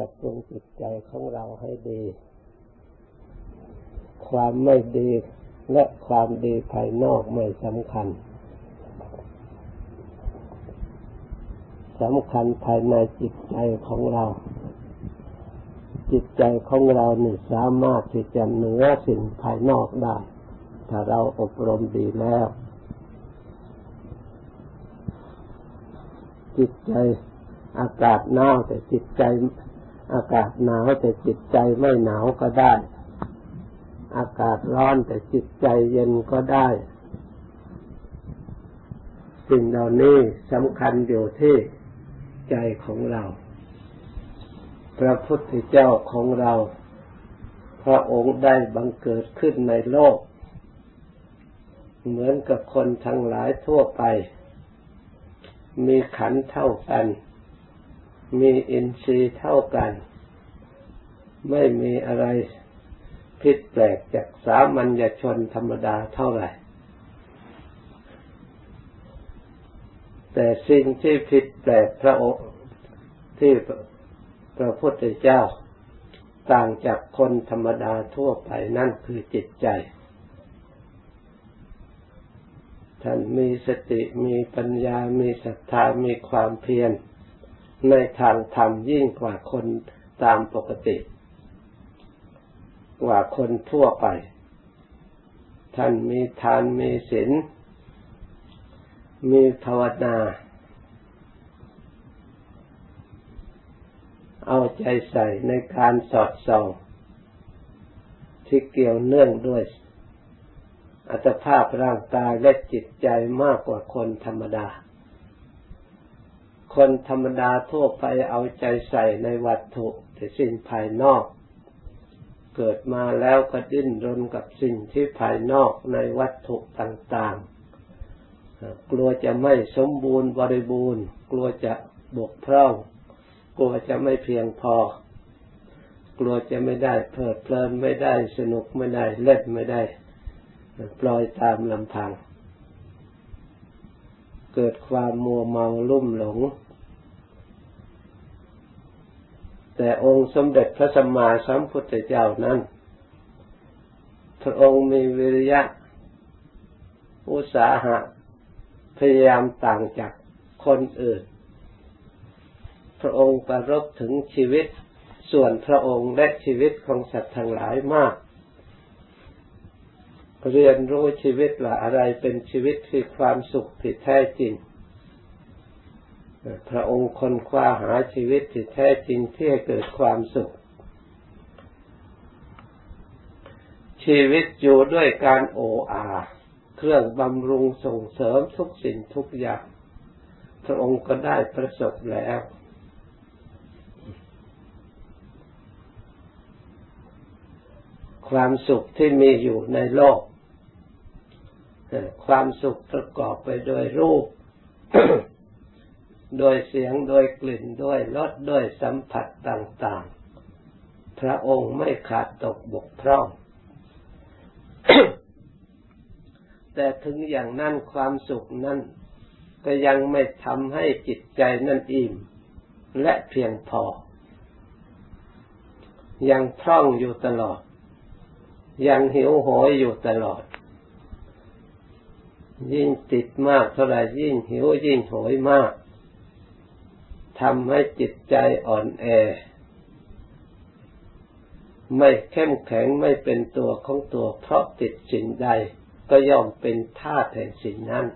ปรับปรุงจิตใจของเราให้ดีความไม่ดีและความดีภายนอกไม่สำคัญสำคัญภายในจิตใจของเราจิตใจของเรานี่สามารถที่จะเหนือสิ่งภายนอกได้ถ้าเราอบรมดีแล้วจิตใจอากาศหนาวแต่จิตใจอากาศหนาวแต่จิตใจไม่หนาวก็ได้อากาศร้อนแต่จิตใจเย็นก็ได้สิ่งเหล่านี้สำคัญอยู่ที่ใจของเราพระพุทธเจ้าของเราพระองค์ได้บังเกิดขึ้นในโลกเหมือนกับคนทั้งหลายทั่วไปมีขันธ์เท่ากันมีอินทรีย์เท่ากันไม่มีอะไรผิดแปลกจากสามัญชนธรรมดาเท่าไหร่แต่สิ่งที่ผิดแปลกพระองค์ที่พระพุทธเจ้าต่างจากคนธรรมดาทั่วไปนั่นคือจิตใจท่านมีสติมีปัญญามีศรัทธามีความเพียรในทางธรรมยิ่งกว่าคนตามปกติกว่าคนทั่วไปท่านมีทานมีศีลมีภาวนาเอาใจใส่ในการสอดส่องที่เกี่ยวเนื่องด้วยอัตภาพร่างกายและจิตใจมากกว่าคนธรรมดาคนธรรมดาทั่วไปเอาใจใส่ในวัตถุแต่สิ่งภายนอกเกิดมาแล้วก็ดิ้นรนกับสิ่งที่ภายนอกในวัตถุต่างๆกลัวจะไม่สมบูรณ์บริบูรณ์กลัวจะบกพร่องกลัวจะไม่เพียงพอกลัวจะไม่ได้เพลิดเพลินไม่ได้สนุกไม่ได้เล่นไม่ได้ปล่อยตามลำพังเกิดความมัวเมาลุ่มหลงแต่องค์สมเด็จพระสัมมาสัมพุทธเจ้านั้นพระองค์มีวิริยะอุตสาหะพยายามต่างจากคนอื่นพระองค์ประรบถึงชีวิตส่วนพระองค์และชีวิตของสัตว์ทั้งหลายมากเรียนรู้ชีวิตว่าอะไรเป็นชีวิตที่ความสุขที่แท้จริงพระองค์ค้นคว้าหาชีวิตที่แท้จริงที่ให้เกิดความสุขชีวิตอยู่ด้วยการโอ้อาเครื่องบำรุงส่งเสริมทุกสิ่งทุกอย่างพระองค์ก็ได้ประสบแล้วความสุขที่มีอยู่ในโลกความสุขประกอบไปด้วยรูป ด้วยเสียงด้วยกลิ่นด้วยรสด้วยสัมผัสต่างๆพระองค์ไม่ขาดตกบกพร่อง แต่ถึงอย่างนั้นความสุขนั้นก็ยังไม่ทำให้จิตใจนั้นอิ่มและเพียงพอยังพร่องอยู่ตลอดยังหิวโหยอยู่ตลอดยิ่งติดมากเท่าไรยิ่งหิวยิ่งโหยมากทำให้จิตใจอ่อนแอไม่เข้มแข็งไม่เป็นตัวของตัวเพราะติดสิ่งใดก็ย่อมเป็นทาสแห่งสิ่งนั้น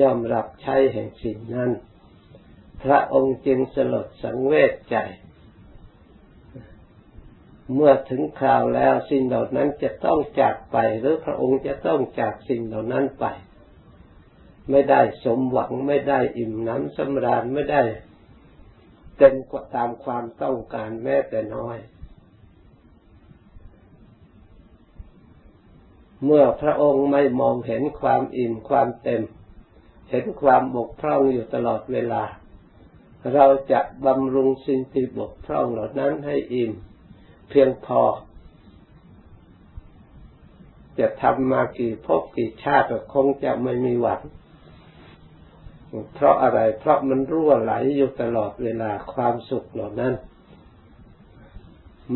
ย่อมรับใช้แห่งสิ่งนั้นพระองค์จึงสลดสังเวชใจเมื่อถึงคราวแล้วสิ่งเหล่านั้นจะต้องจากไปหรือพระองค์จะต้องจากสิ่งเหล่านั้นไปไม่ได้สมหวังไม่ได้อิ่มน้ำสำราญไม่ได้เต็มตามความต้องการแม้แต่น้อยเมื่อพระองค์ไม่มองเห็นความอิ่มความเต็มเห็นความบกพร่องอยู่ตลอดเวลาเราจะบำรุงสิ่งที่บกพร่องเหล่านั้นให้อิ่มเพียงพอจะทำมากี่ภพกี่ชาติคงจะไม่มีหวังเพราะอะไรเพราะมันรั่วไหลอยู่ตลอดเวลาความสุขเหล่านั้น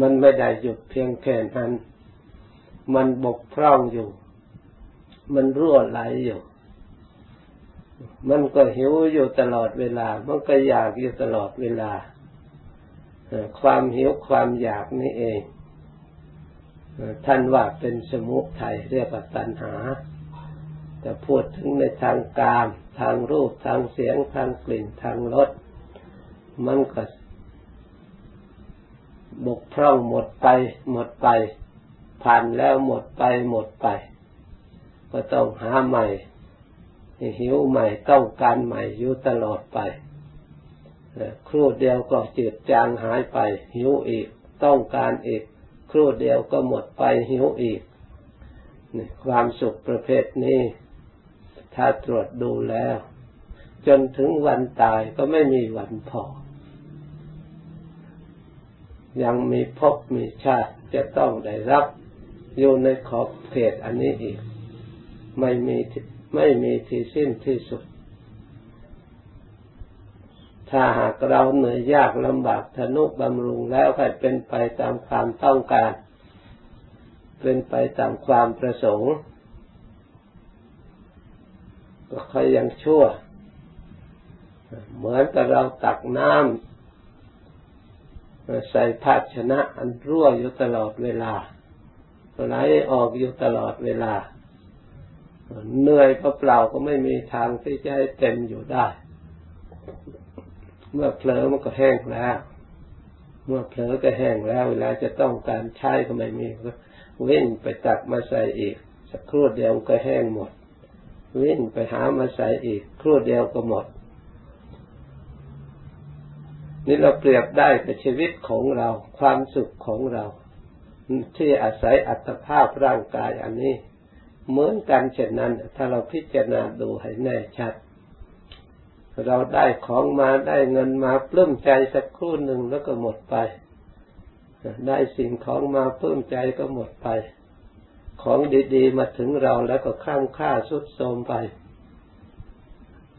มันไม่ได้หยุดเพียงแค่นั้นมันบกพร่องอยู่มันรั่วไหลอยู่มันก็หิวอยู่ตลอดเวลามันก็อยากอยู่ตลอดเวลาความหิวความอยากนี่เองท่านว่าเป็นสมุทัยเรียกว่าตัณหาแต่พูดถึงในทางกามทางรูปทางเสียงทางกลิ่นทางรสมันก็บกพร่องหมดไปผ่านแล้วหมดไปก็ต้องหาใหม่หิวใหม่ต้องการใหม่อยู่ตลอดไปครู่เดียวก็จืดจางหายไปหิวอีกต้องการอีกครู่เดียวก็หมดไปหิวอีกนี่ความสุขประเภทนี้ถ้าตรวจดูแล้วจนถึงวันตายก็ไม่มีวันพอยังมีภพมีชาติจะต้องได้รับอยู่ในขอบเขตอันนี้อีกไม่มีที่สิ้นที่สุดถ้าหากเราเหนื่อยยากลำบากทนุบำรุงแล้วให้เป็นไปตามความต้องการเป็นไปตามความประสงค์ก็ค่อยยังชั่วเหมือนกับเราตักน้ำใส่ภาชนะอันรั่วอยู่ตลอดเวลาไหลออกอยู่ตลอดเวลาเหนื่อยก็เปล่าก็ไม่มีทางที่จะให้เต็มอยู่ได้เมื่อเผลอมันก็แห้งแล้วเวลาจะต้องการใช้ก็ไม่มีวิ่งไปตักมาใส่อีกสักครู่เดียวก็แห้งหมดวิ่งไปหามาใส่อีกครู่เดียวก็หมดนี่เราเปรียบได้กับชีวิตของเราความสุขของเราที่อาศัยอัตภาพร่างกายอันนี้เหมือนกันเช่นนั้นถ้าเราพิจารณาดูให้แน่ชัดเราได้ของมาได้เงินมาปลื้มใจสักครู่หนึ่งแล้วก็หมดไปได้สิ่งของมาปลื้มใจก็หมดไปของดีๆมาถึงเราแล้วก็คลั่งคล้าทรุดโทรมไป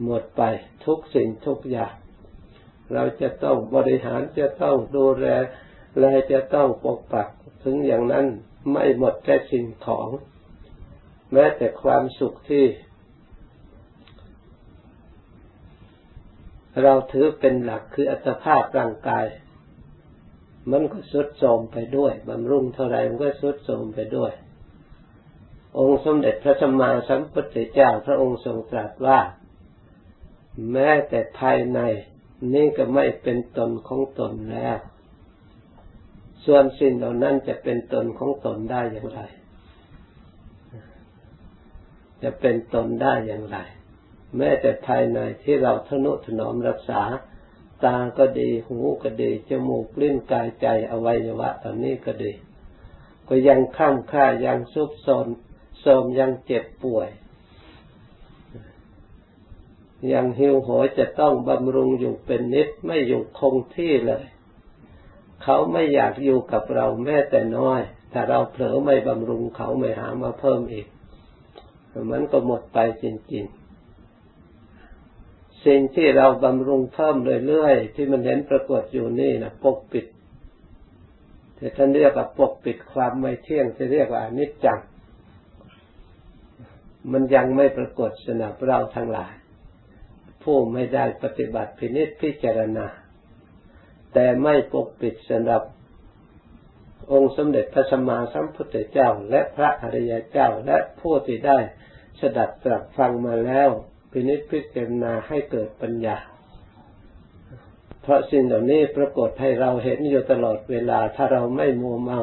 หมดไปทุกสิ่งทุกอย่างเราจะต้องบริหารจะต้องดูแลและจะต้องปกปักถึงอย่างนั้นไม่หมดแค่สิ่งของแม้แต่ความสุขที่เราถือเป็นหลักคืออัตภาพร่างกายมันก็ทรุดโทรมไปด้วยบำรุงเท่าไรมันก็ทรุดโทรมไปด้วยองค์สมเด็จพระสัมมาสัมพุทธเจ้าพระองค์ทรงตรัสว่าแม้แต่ภายในนี่ก็ไม่เป็นตนของตนแล้วส่วนสิ่งเหล่านั้นจะเป็นตนของตนได้อย่างไรจะเป็นตนได้อย่างไรแม้แต่ภายในที่เราทนุถนอมรักษาตาก็ดีหูก็ดีจมูกลิ้นกายใจอวัยวะตอนนี้ก็ดีก็ยังข้ามค่ายังซุบซนโทรมยังเจ็บป่วยยังหิวโหยจะต้องบำรุงอยู่เป็นนิดไม่อยู่คงที่เลยเขาไม่อยากอยู่กับเราแม้แต่น้อยถ้าเราเผลอไม่บำรุงเขาไม่หามาเพิ่มอีกมันก็หมดไปจริงๆสิ่งที่เราบำรุงเพิ่มเรื่อยๆที่มันเห็นปรากฏอยู่นี่นะปกปิดแต่ท่านเรียกว่าปกปิดความไม่เที่ยงที่เรียกว่าอนิจจังมันยังไม่ปรากฏสำหรับเราทั้งหลายผู้ไม่ได้ปฏิบัติพินิจพิจารณาแต่ไม่ปกปิดสำหรับองค์สมเด็จพระสัมมาสัมพุทธเจ้าและพระอริยเจ้าและผู้ที่ได้สดับตรัสฟังมาแล้วพินิจพิจารณาให้เกิดปัญญาเพราะสิ่งเหล่านี้ปรากฏให้เราเห็นอยู่ตลอดเวลาถ้าเราไม่มัวเมา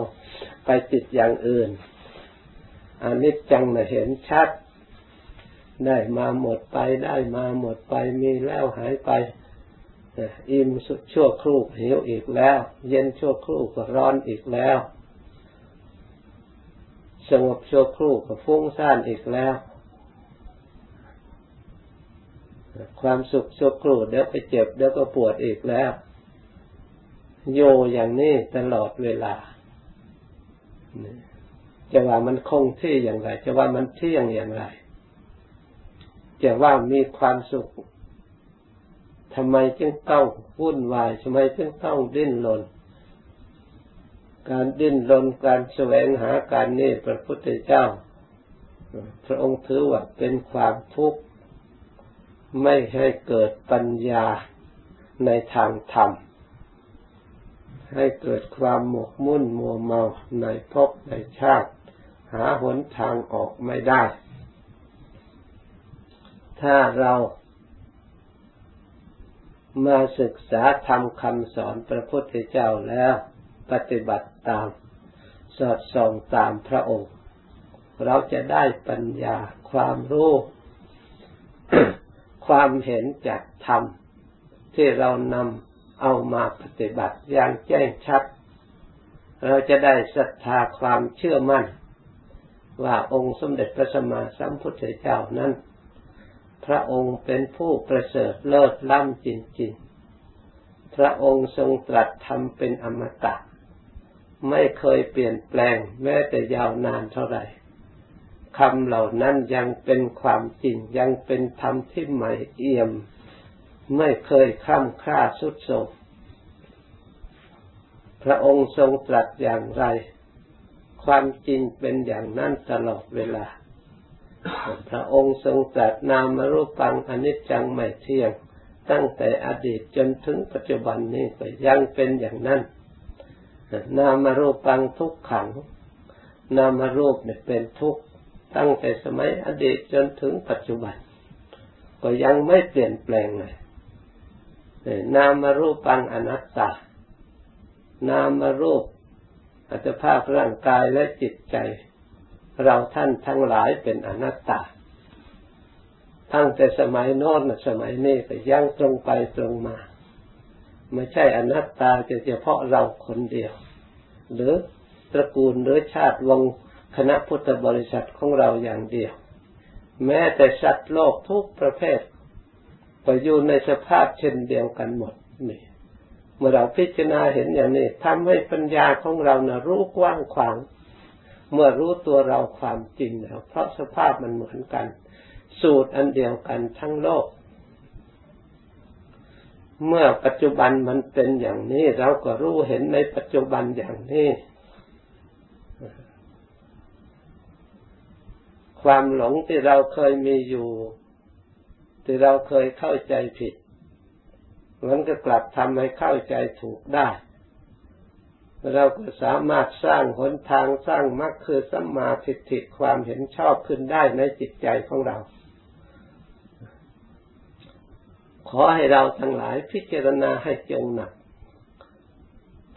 ไปติดอย่างอื่นอนิจจังน่ะเห็นชัดได้มาหมดไปมีแล้วหายไปอิ่มสุดชั่วครู่หิวอีกแล้วเย็นชั่วครู่ก็ร้อนอีกแล้วสงบชั่วครู่ก็ฟุ้งซ่านอีกแล้วความสุขชั่วครู่เดี๋ยวก็เจ็บเดี๋ยวก็ปวดอีกแล้วโยอย่างนี้ตลอดเวลาจะว่ามันคงที่อย่างไรจะว่ามันเที่ยงอย่างไรจะว่ามีความสุขทำไมจึงต้องวุ่นวายทำไมจึงต้องดิ้นรน การดิ้นรนการแสวงหาการนี้พระพุทธเจ้าพระองค์ถือว่าเป็นความทุกข์ไม่ให้เกิดปัญญาในทางธรรมให้เกิดความหมกมุ่นมัวเมาในภพในชาติหาหนทางออกไม่ได้ถ้าเรามาศึกษาธรรมคำสอนพระพุทธเจ้าแล้วปฏิบัติตามสอดส่องตามพระองค์เราจะได้ปัญญาความรู้ ความเห็นจากธรรมที่เรานำเอามาปฏิบัติอย่างแจ้งชัดเราจะได้ศรัทธาความเชื่อมั่นว่าองค์สมเด็จพระสัมมาสัมพุทธเจ้านั้นพระองค์เป็นผู้ประเสริฐเลิศล้ำจริงๆพระองค์ทรงตรัสธรรมเป็นอมตะไม่เคยเปลี่ยนแปลงแม้แต่ยาวนานเท่าไหร่คำเหล่านั้นยังเป็นความจริงยังเป็นธรรมที่ใหม่เอี่ยมไม่เคยคล่ำคล้าทรุดโทรมพระองค์ทรงตรัสอย่างไรความจริงเป็นอย่างนั้นตลอดเวลาพระองค์ทรงตรัสนามรูปังอนิจจังไม่เที่ยงตั้งแต่อดีตจนถึงปัจจุบันนี้ก็ยังเป็นอย่างนั้นนามรูปังทุกขังนามรูปเนี่ยเป็นทุกข์ตั้งแต่สมัยอดีตจนถึงปัจจุบันก็ยังไม่เปลี่ยนแปลงเลยนามรูปังอนัตตานามรูปอัตภาพร่างกายและจิตใจเราท่านทั้งหลายเป็นอนัตตาตั้งแต่สมัยโน้นสมัยนี้ก็ยังตรงไปตรงมาไม่ใช่อนัตตาแต่เฉพาะเราคนเดียวหรือตระกูลหรือชาติวงคณะพุทธบริษัทของเราอย่างเดียวแม้แต่สัตว์โลกทุกประเภทก็อยู่ในสภาพเช่นเดียวกันหมดนี่เมื่อเราพิจารณาเห็นอย่างนี้ทำให้ปัญญาของเรานะรู้กว้างขวางเมื่อรู้ตัวเราความจริงแล้วเพราะสภาพมันเหมือนกันสูตรอันเดียวกันทั้งโลกเมื่อปัจจุบันมันเป็นอย่างนี้เราก็รู้เห็นในปัจจุบันอย่างนี้ความหลงที่เราเคยมีอยู่ที่เราเคยเข้าใจผิดมันก็กลับทำให้เข้าใจถูกได้เราก็สามารถสร้างหนทางสร้างมรรคคือสัมมาทิฏฐิความเห็นชอบขึ้นได้ในจิตใจของเราขอให้เราทั้งหลายพิจารณาให้จงหนัก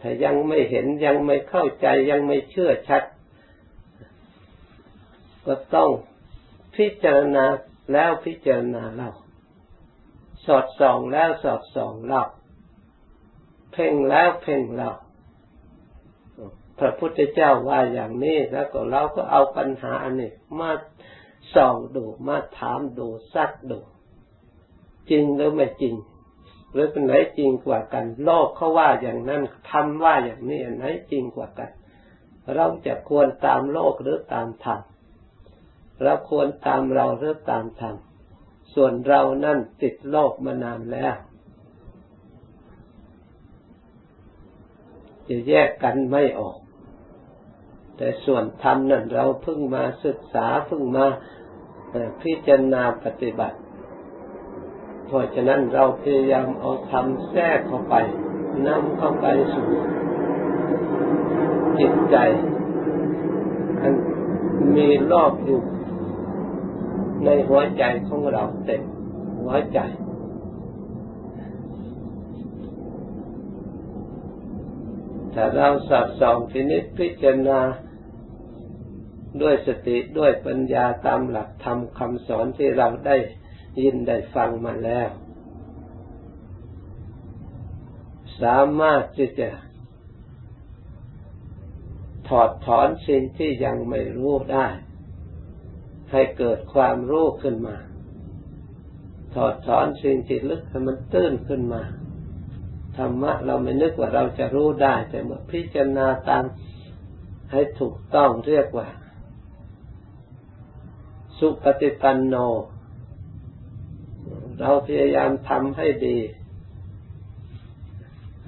ถ้ายังไม่เห็นยังไม่เข้าใจยังไม่เชื่อชัดก็ต้องพิจารณาแล้วพิจารณาเล่าสอดส่องแล้วสอดส่องเล่าเพ่งแล้วเพ่งเล่าพระพุทธเจ้าว่าอย่างนี้แล้วก็เราก็เอาปัญหาอันนี้มาส่องดูมาถามดูซักดูจริงหรือไม่จริงหรือเป็นไหนจริงกว่ากันโลกเขาว่าอย่างนั้นธรรมว่าอย่างนี้อันไหนจริงกว่ากันเราจะควรตามโลกหรือตามธรรมเราควรตามเราหรือตามธรรมส่วนเรานั่นติดโลกมานานแล้วจะแยกกันไม่ออกแต่ส่วนธรรมนั้นเราเพิ่งมาศึกษาเพิ่งมาพิจารณาปฏิบัติเพราะฉะนั้นเราพยายามเอาธรรมแทรกเข้าไปนำเข้าไปสู่จิตใจอันมีรอบอยู่ในหัวใจของเราเต็มหัวใจถ้าเราสอดส่องพินิจพิจารณาด้วยสติด้วยปัญญาตามหลักธรรมคำสอนที่เราได้ยินได้ฟังมาแล้วสามารถที่จะถอดถอนสิ่งที่ยังไม่รู้ได้ให้เกิดความรู้ขึ้นมาถอดถอนสิ่งที่ลึกให้มันตื้นขึ้นมาธรรมะเราไม่นึกว่าเราจะรู้ได้แต่เมื่อพิจารณาตามให้ถูกต้องเรียกว่าสุปฏิปันโนเราพยายามทำให้ดี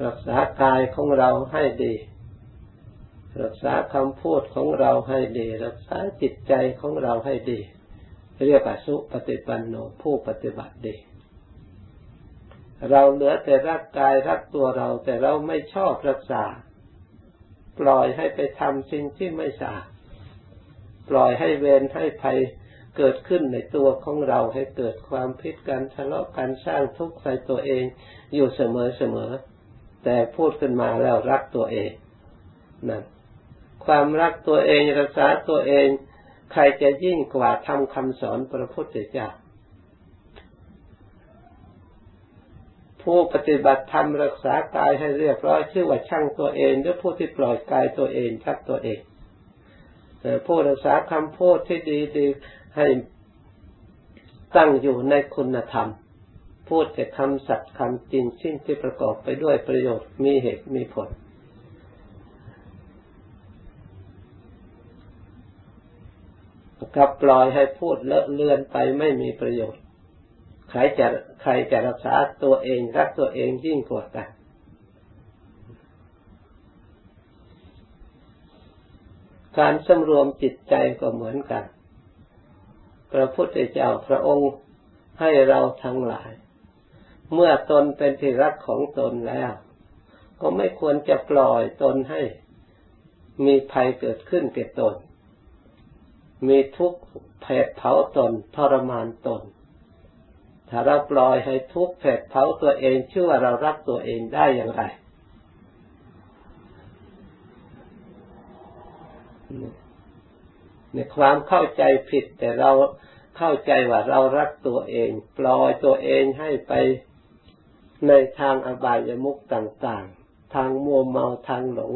รักษากายของเราให้ดี รักษาคำพูดของเราให้ดีรักษาจิตใจของเราให้ดีเรียกว่าสุปฏิปันโนผู้ปฏิบัติดีเราเหลือแต่รักกายรักตัวเราแต่เราไม่ชอบรักษาปล่อยให้ไปทำสิ่งที่ไม่สะอาดปล่อยให้เวรให้ภัยเกิดขึ้นในตัวของเราให้เกิดความผิดกันทะเลาะกันสร้างทุกข์ใส่ตัวเองอยู่เสมอๆแต่พูดขึ้นมาแล้วรักตัวเองนั่นความรักตัวเองรักษาตัวเองใครจะยิ่งกว่าทำคำสอนพระพุทธเจ้าผู้ปฏิบัติธรรมรักษากายให้เรียบร้อยชื่อว่าช่างตัวเองหรือผู้ที่ปล่อยกายตัวเองชักตัวเองแต่ผู้รักษาคำพูดที่ดีๆให้ตั้งอยู่ในคุณธรรมพูดแต่คำสัตย์คำจริงสิ่งที่ประกอบไปด้วยประโยชน์มีเหตุมีผลกับปล่อยให้พูดเลอะเลือนไปไม่มีประโยชน์ใครจะรักษาตัวเองรักตัวเองยิ่งกว่ากันการสำรวมจิตใจก็เหมือนกันพระพุทธเจ้าพระองค์ให้เราทั้งหลายเมื่อตนเป็นที่รักของตนแล้วก็ไม่ควรจะปล่อยตนให้มีภัยเกิดขึ้นแก่ตนมีทุกข์แผดเผาตนทรมานตนถ้าเราปล่อยให้ทุกข์แผดเผาตัวเองชื่อว่าเรารักตัวเองได้อย่างไรในความเข้าใจผิดแต่เราเข้าใจว่าเรารักตัวเองปล่อยตัวเองให้ไปในทางอบายมุขต่างๆทางมัวเมาทางหลง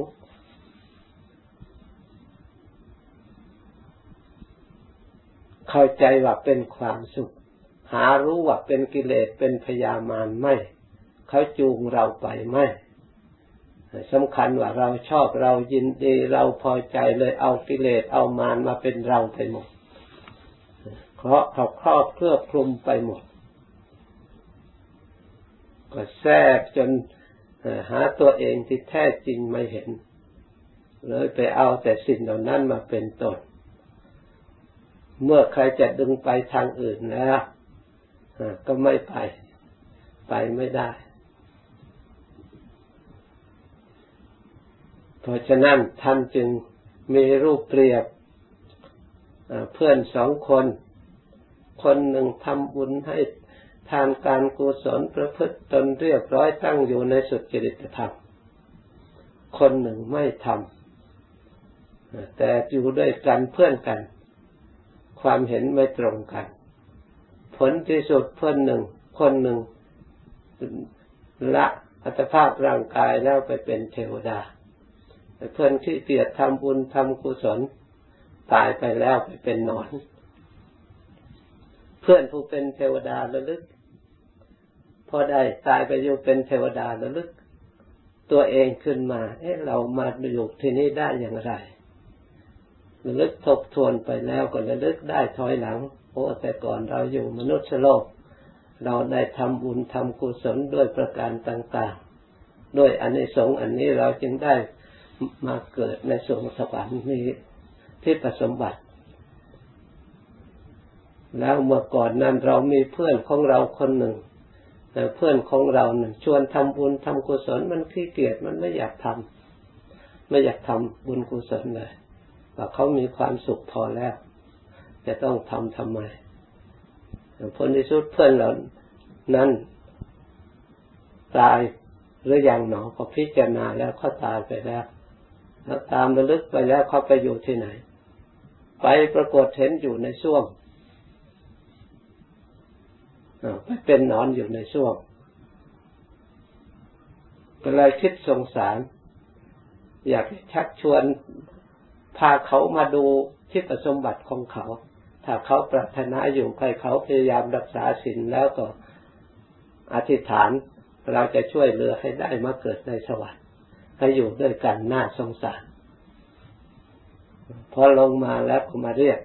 เข้าใจว่าเป็นความสุขหารู้ว่าเป็นกิเลสเป็นพยามารไม่เขาจูงเราไปไม่สำคัญว่าเราชอบเรายินดีเราพอใจเลยเอากิเลสเอามารมาเป็นเราไปหมดเพราะเขาครอบเคลือบคลุมไปหมดก็แทรกจนหาตัวเองที่แท้จริงไม่เห็นเลยไปเอาแต่สิ่งเหล่านั้นมาเป็นตนเมื่อใครจะดึงไปทางอื่นแล้วก็ไม่ไปไม่ได้เพราะฉะนั้นท่านจึงมีรูปเปรียบเพื่อนสองคนคนหนึ่งทำบุญให้ทานการกุศลประพฤติตนเรียบร้อยตั้งอยู่ในสุจริตธรรมคนหนึ่งไม่ทำแต่อยู่ด้วยกันเพื่อนกันความเห็นไม่ตรงกันผลที่สุดเพื่อนหนึ่งคนหนึ่งละอัตภาพร่างกายแล้วไปเป็นเทวดาเพื่อนที่เกียรติทำบุญทำกุศลตายไปแล้วไปเป็นนอนเพื่อนผู้เป็นเทวดาระลึกพอได้ตายไปอยู่เป็นเทวดาระลึกตัวเองขึ้นมาเรามาอยู่ที่นี่ได้อย่างไรระลึกทบทวนไปแล้วก็ระลึกได้ถอยหลังโอ้แต่ก่อนเราอยู่มนุษย์โลกเราได้ทำบุญทำกุศลด้วยประการต่างๆด้วยอานิสงส์อันนี้เราจึงได้มาเกิดในสวงสวรรค์มีทิพสมบัติแล้วเมื่อก่อนนั้นเรามีเพื่อนของเราคนหนึ่งแต่เพื่อนของเรานั้นชวนทำบุญทำกุศลมันขี้เกียจมันไม่อยากทำบุญกุศลเลยว่าเขามีความสุขพอแล้วจะต้องทำไมผลที่สุดเพื่อนเรานั้นตายหรือยังหนอพอพิจารณาแล้วเขาตายไปแล้วแล้วตามระลึกไปแล้วเขาไปอยู่ที่ไหนไปปรากฏเห็นอยู่ในส้วมไปเป็นนอนอยู่ในส้วมก็เลยคิดสงสารอยากชักชวนพาเขามาดูทิพย์สมบัติของเขาถ้าเขาปรารถนาอยู่ใครเขาพยายามรักษาศีลแล้วก็อธิษฐานเราจะช่วยเหลือให้ได้มาเกิดในสวรรค์ให้อยู่ด้วยกันน่าสงสารพอลงมาแล้วก็มาเรียก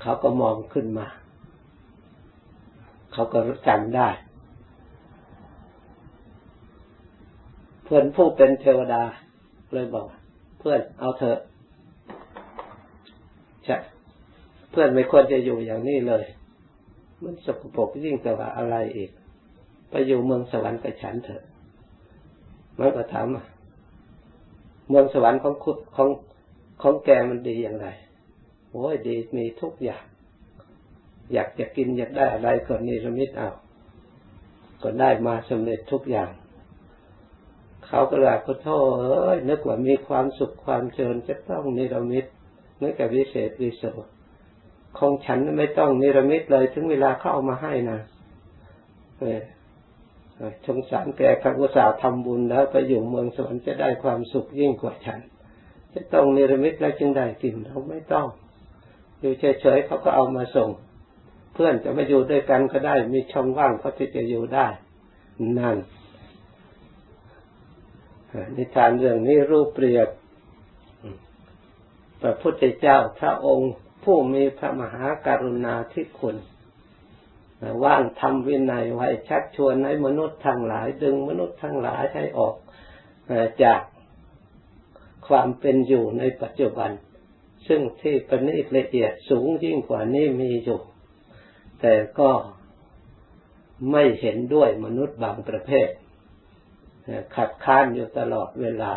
เขาก็มองขึ้นมาเขาก็จำได้เ พื่อนผู้เป็นเทวดาเลยบอกเพื่อนเอาเถอะใช่เพื่อนไม่ควรจะอยู่อย่างนี้เลยมันสกปรกยิ่งกว่าอะไรอีกไปอยู่เมืองสวรรค์กับฉันเถอะมันก็ถามเมืองสวรรค์ของแกมันดีอย่างไรโอ้ยดีมีทุกอย่างอยากจะกินอยากได้อะไรก็นิรมิตเอาก็ได้มาสำเร็จทุกอย่างเขาก็เลยขอโทษนึกว่ามีความสุขความเจริญจะต้องนิรมิตนึกกับวิเศษวิโสของฉันไม่ต้องนิรมิตเลยถึงเวลาเขาเอามาให้นะชงสารแกข้าพเจ้าทำบุญแล้วไปอยู่เมืองสวรรค์จะได้ความสุขยิ่งกว่าฉันจะต้องนิรมิตแล้วจึงได้กินเราไม่ต้องอยู่เฉยๆเขาก็เอามาส่งเพื่อนจะไม่อยู่ด้วยกันก็ได้มีช่องว่างเขาที่จะอยู่ได้นั่นนิทานเรื่องนี้รูปเปรียบพระพุทธเจ้าพระองค์ผู้มีพระมหากรุณาธิคุณว่างทำวินัยไว้ชักชวนให้มนุษย์ทั้งหลายดึงมนุษย์ทั้งหลายให้ออกจากความเป็นอยู่ในปัจจุบันซึ่งที่ประณีตละเอียดสูงยิ่งกว่านี้มีอยู่แต่ก็ไม่เห็นด้วยมนุษย์บางประเภทขัดข้านอยู่ตลอดเวลา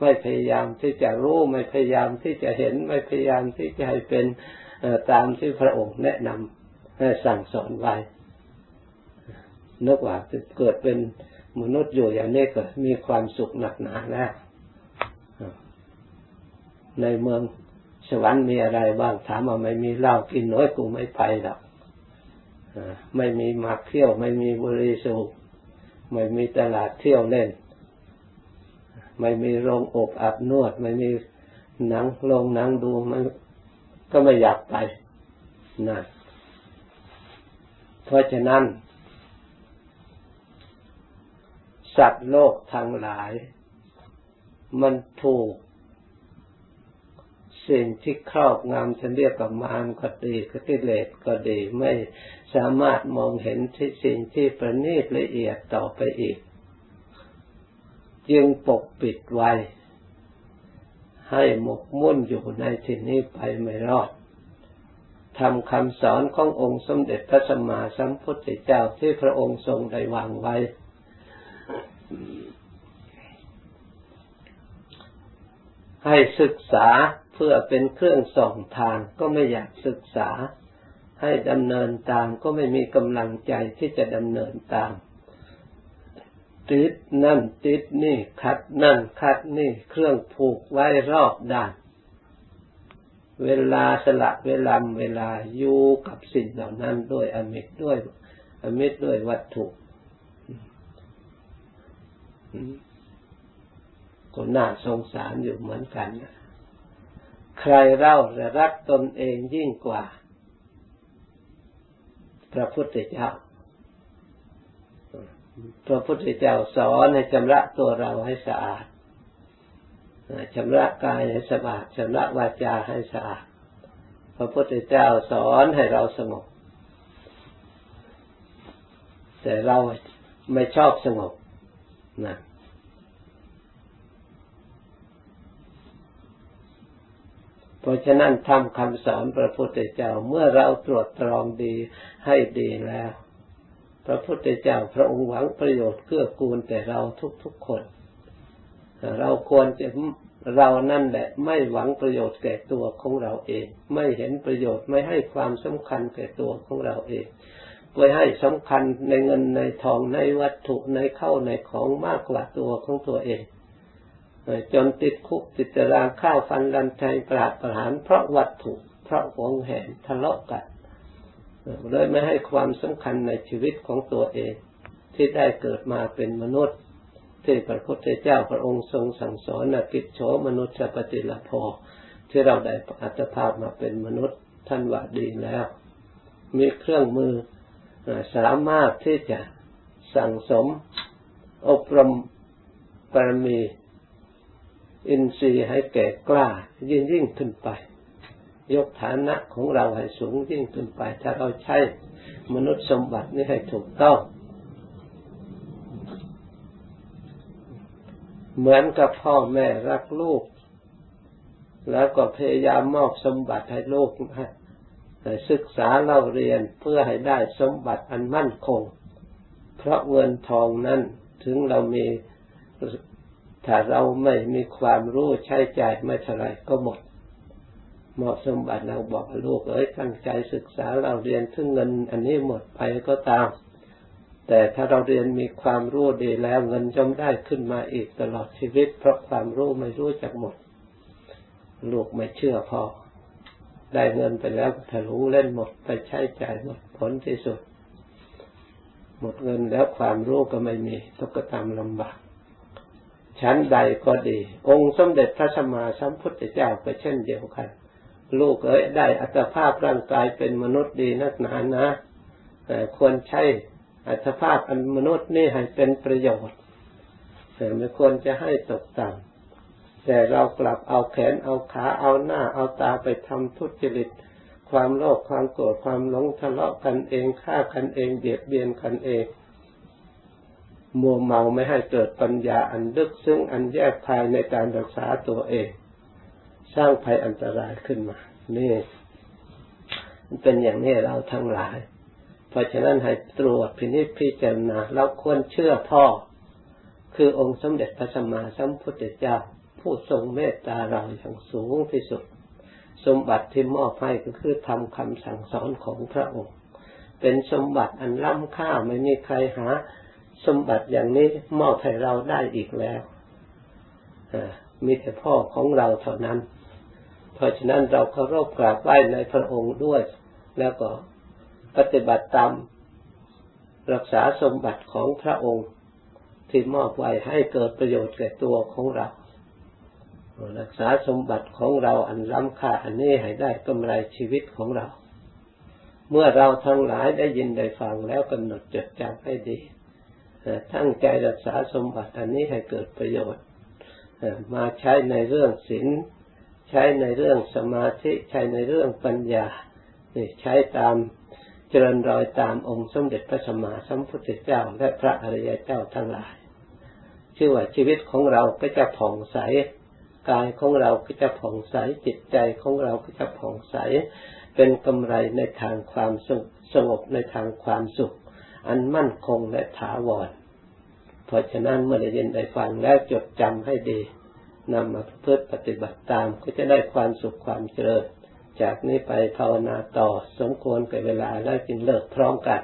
ไม่พยายามที่จะรู้ไม่พยายามที่จะเห็นไม่พยายามที่จะให้เป็นตามที่พระองค์แนะนำสั่งสอนไว้นึกว่าเกิดเป็นมนุษย์อยู่อย่างนี้ก็มีความสุขหนักหนาแล้วในเมืองสวรรค์มีอะไรบ้างถามว่าไม่มีเหล้ากินน้อยกูไม่ไปหรอกไม่มีมาเที่ยวไม่มีบุหรี่สูบไม่มีตลาดเที่ยวเล่นไม่มีโรงอบอาบนวดไม่มีหนังโรงหนังดูมันก็ไม่อยากไปนั่นเพราะฉะนั้นสัตว์โลกทั้งหลายมันถูกสิ่งที่ครอบงำฉันเรียกว่ามารก็ดีกิเลสก็ดีไม่สามารถมองเห็นที่สิ่งที่ประณีตละเอียดต่อไปอีกจึงปกปิดไว้ให้หมกมุ่นอยู่ในที่นี้ไปไม่รอดทำคำสอนขององค์สมเด็จพระสัมมาสัมพุทธเจ้าที่พระองค์ทรงได้วางไว้ให้ศึกษาเพื่อเป็นเครื่องส่องทางก็ไม่อยากศึกษาให้ดำเนินตามก็ไม่มีกำลังใจที่จะดำเนินตามติดนั่นติดนี่ขัดนั่นขัดนี่เครื่องผูกไว้รอบด้านเวลาสละเวลาอยู่กับสิ่งเหล่านั้นด้วยอมิตรด้วยวัตถุก็น่าสงสารอยู่เหมือนกันนะใครเล่าจะรักตนเองยิ่งกว่าพระพุทธเจ้าพระพุทธเจ้าสอนให้ชำระตัวเราให้สะอาดชำระกายให้สะอาดชำระวาจาให้สะอาดพระพุทธเจ้าสอนให้เราสงบแต่เราไม่ชอบสงบนะเพราะฉะนั้นทำคำสอนพระพุทธเจ้าเมื่อเราตรวจตรองดีให้ดีแล้วพระพุทธเจ้าพระองค์หวังประโยชน์เพื่อกูลแต่เราทุกๆคนเราควรจะเรานั่นแหละไม่หวังประโยชน์แก่ตัวของเราเองไม่เห็นประโยชน์ไม่ให้ความสำคัญแก่ตัวของเราเองไปให้สำคัญในเงินในทองในวัตถุในเข้าในของมากกว่าตัวของตัวเองจนติดคุกติดตารางข้าวฟันรันไทยประหารเพราะวัตถุเพราะหวงแหนทะเลาะกันเลยไม่ให้ความสำคัญในชีวิตของตัวเองที่ได้เกิดมาเป็นมนุษย์ที่พระพุทธเจ้าพระองค์ทรงสั่งสอนกิจโฉมนุษย์ปฏิลโภที่เราได้อัตภาพมาเป็นมนุษย์ท่านว่าดีแล้วมีเครื่องมือสามารถที่จะสั่งสมอบรมบารมีอินทรีย์ให้แก่กล้ายิ่งขึ้นไปยกฐานะของเราให้สูงยิ่งขึ้นไปถ้าเราใช้มนุษย์สมบัตินี้ให้ถูกต้อง เหมือนกับพ่อแม่รักลูกแล้วก็พยายามมอบสมบัติให้ลูกให้ศึกษาเล่าเรียนเพื่อให้ได้สมบัติอันมั่นคงเพราะเงินทองนั้นถึงเรามีถ้าเราไม่มีความรู้ใช้จ่ายไม่เท่าไรก็หมดมอบสมบัติเราบอกลูกตั้งใจศึกษาเราเรียนถึงเงินอันนี้หมดไปก็ตามแต่ถ้าเราเรียนมีความรู้ดีแล้วเงินจำได้ขึ้นมาอีกตลอดชีวิตเพราะความรู้ไม่รู้จักหมดลูกไม่เชื่อพอได้เงินไปแล้วทะลุเล่นหมดไปใช้จ่ายหมดผลที่สุดหมดเงินแล้วความรู้ก็ไม่มีทุกข์ตามลำบากชั้นใดก็ดีองค์สมเด็จพระสัมมาสัมพุทธเจ้าก็เช่นเดียวกันลูกได้อัตภาพร่างกายเป็นมนุษย์ดีนักหนานะแต่ควรใช้อัตภาพอันมนุษย์นี่ให้เป็นประโยชน์แต่ไม่ควรจะให้ตกต่ำแต่เรากลับเอาแขนเอาขาเอาหน้าเอาตาไปทำทุจริตความโลภความโกรธความหลงทะเลาะกันเองฆ่ากันเองเบียดเบียนกันเองมัวเมาไม่ให้เกิดปัญญาอันลึกซึ้งอันแยกภายในการรักษาตัวเองสร้างภัยอันตรายขึ้นมานี่มันเป็นอย่างนี้เราทั้งหลายเพราะฉะนั้นให้ตรวจพินิจพิจารณาเราควรเชื่อพ่อคือองค์สมเด็จพระสัมมาสัมพุทธเจ้าผู้ทรงเมตตาเราอย่างสูงที่สุดสมบัติที่มอบให้ก็คือธรรมคำสั่งสอนของพระองค์เป็นสมบัติอันล้ำค่าไม่มีใครหาสมบัติอย่างนี้มอบให้เราได้อีกแล้วมีแต่พ่อของเราเท่านั้นเพราะฉะนั้นเราเคารพกราบไหว้ในพระองค์ด้วยแล้วก็ปฏิบัติตามรักษาสมบัติของพระองค์ที่มอบไว้ให้เกิดประโยชน์แก่ตัวของเรารักษาสมบัติของเราอันล้ำค่าอันนี้ให้ได้กำไรชีวิตของเราเมื่อเราทั้งหลายได้ยินได้ฟังแล้วกำหนดจดจำให้ดีตั้งใจรักษาสมบัติอันนี้ให้เกิดประโยชน์มาใช้ในเรื่องศีลใช้ในเรื่องสมาธิใช้ในเรื่องปัญญาใช้ตามเจริญรอยตามองค์สมเด็จพระสัมมาสัมพุทธเจ้าและพระอริยเจ้าทั้งหลายชื่อว่าชีวิตของเราก็จะผ่องใสกายของเราก็จะผ่องใสจิตใจของเราก็จะผ่องใสเป็นกำไรในทางความสงบในทางความสุขอันมั่นคงและถาวรเพราะฉะนั้นเมื่อได้ยินได้ฟังแล้วจดจำให้ดีนำมาประพฤติปฏิบัติตามก็จะได้ความสุขความเจริญจากนี้ไปภาวนาต่อสมควรกับเวลาแล้วจึงเลิกพร้อมกัน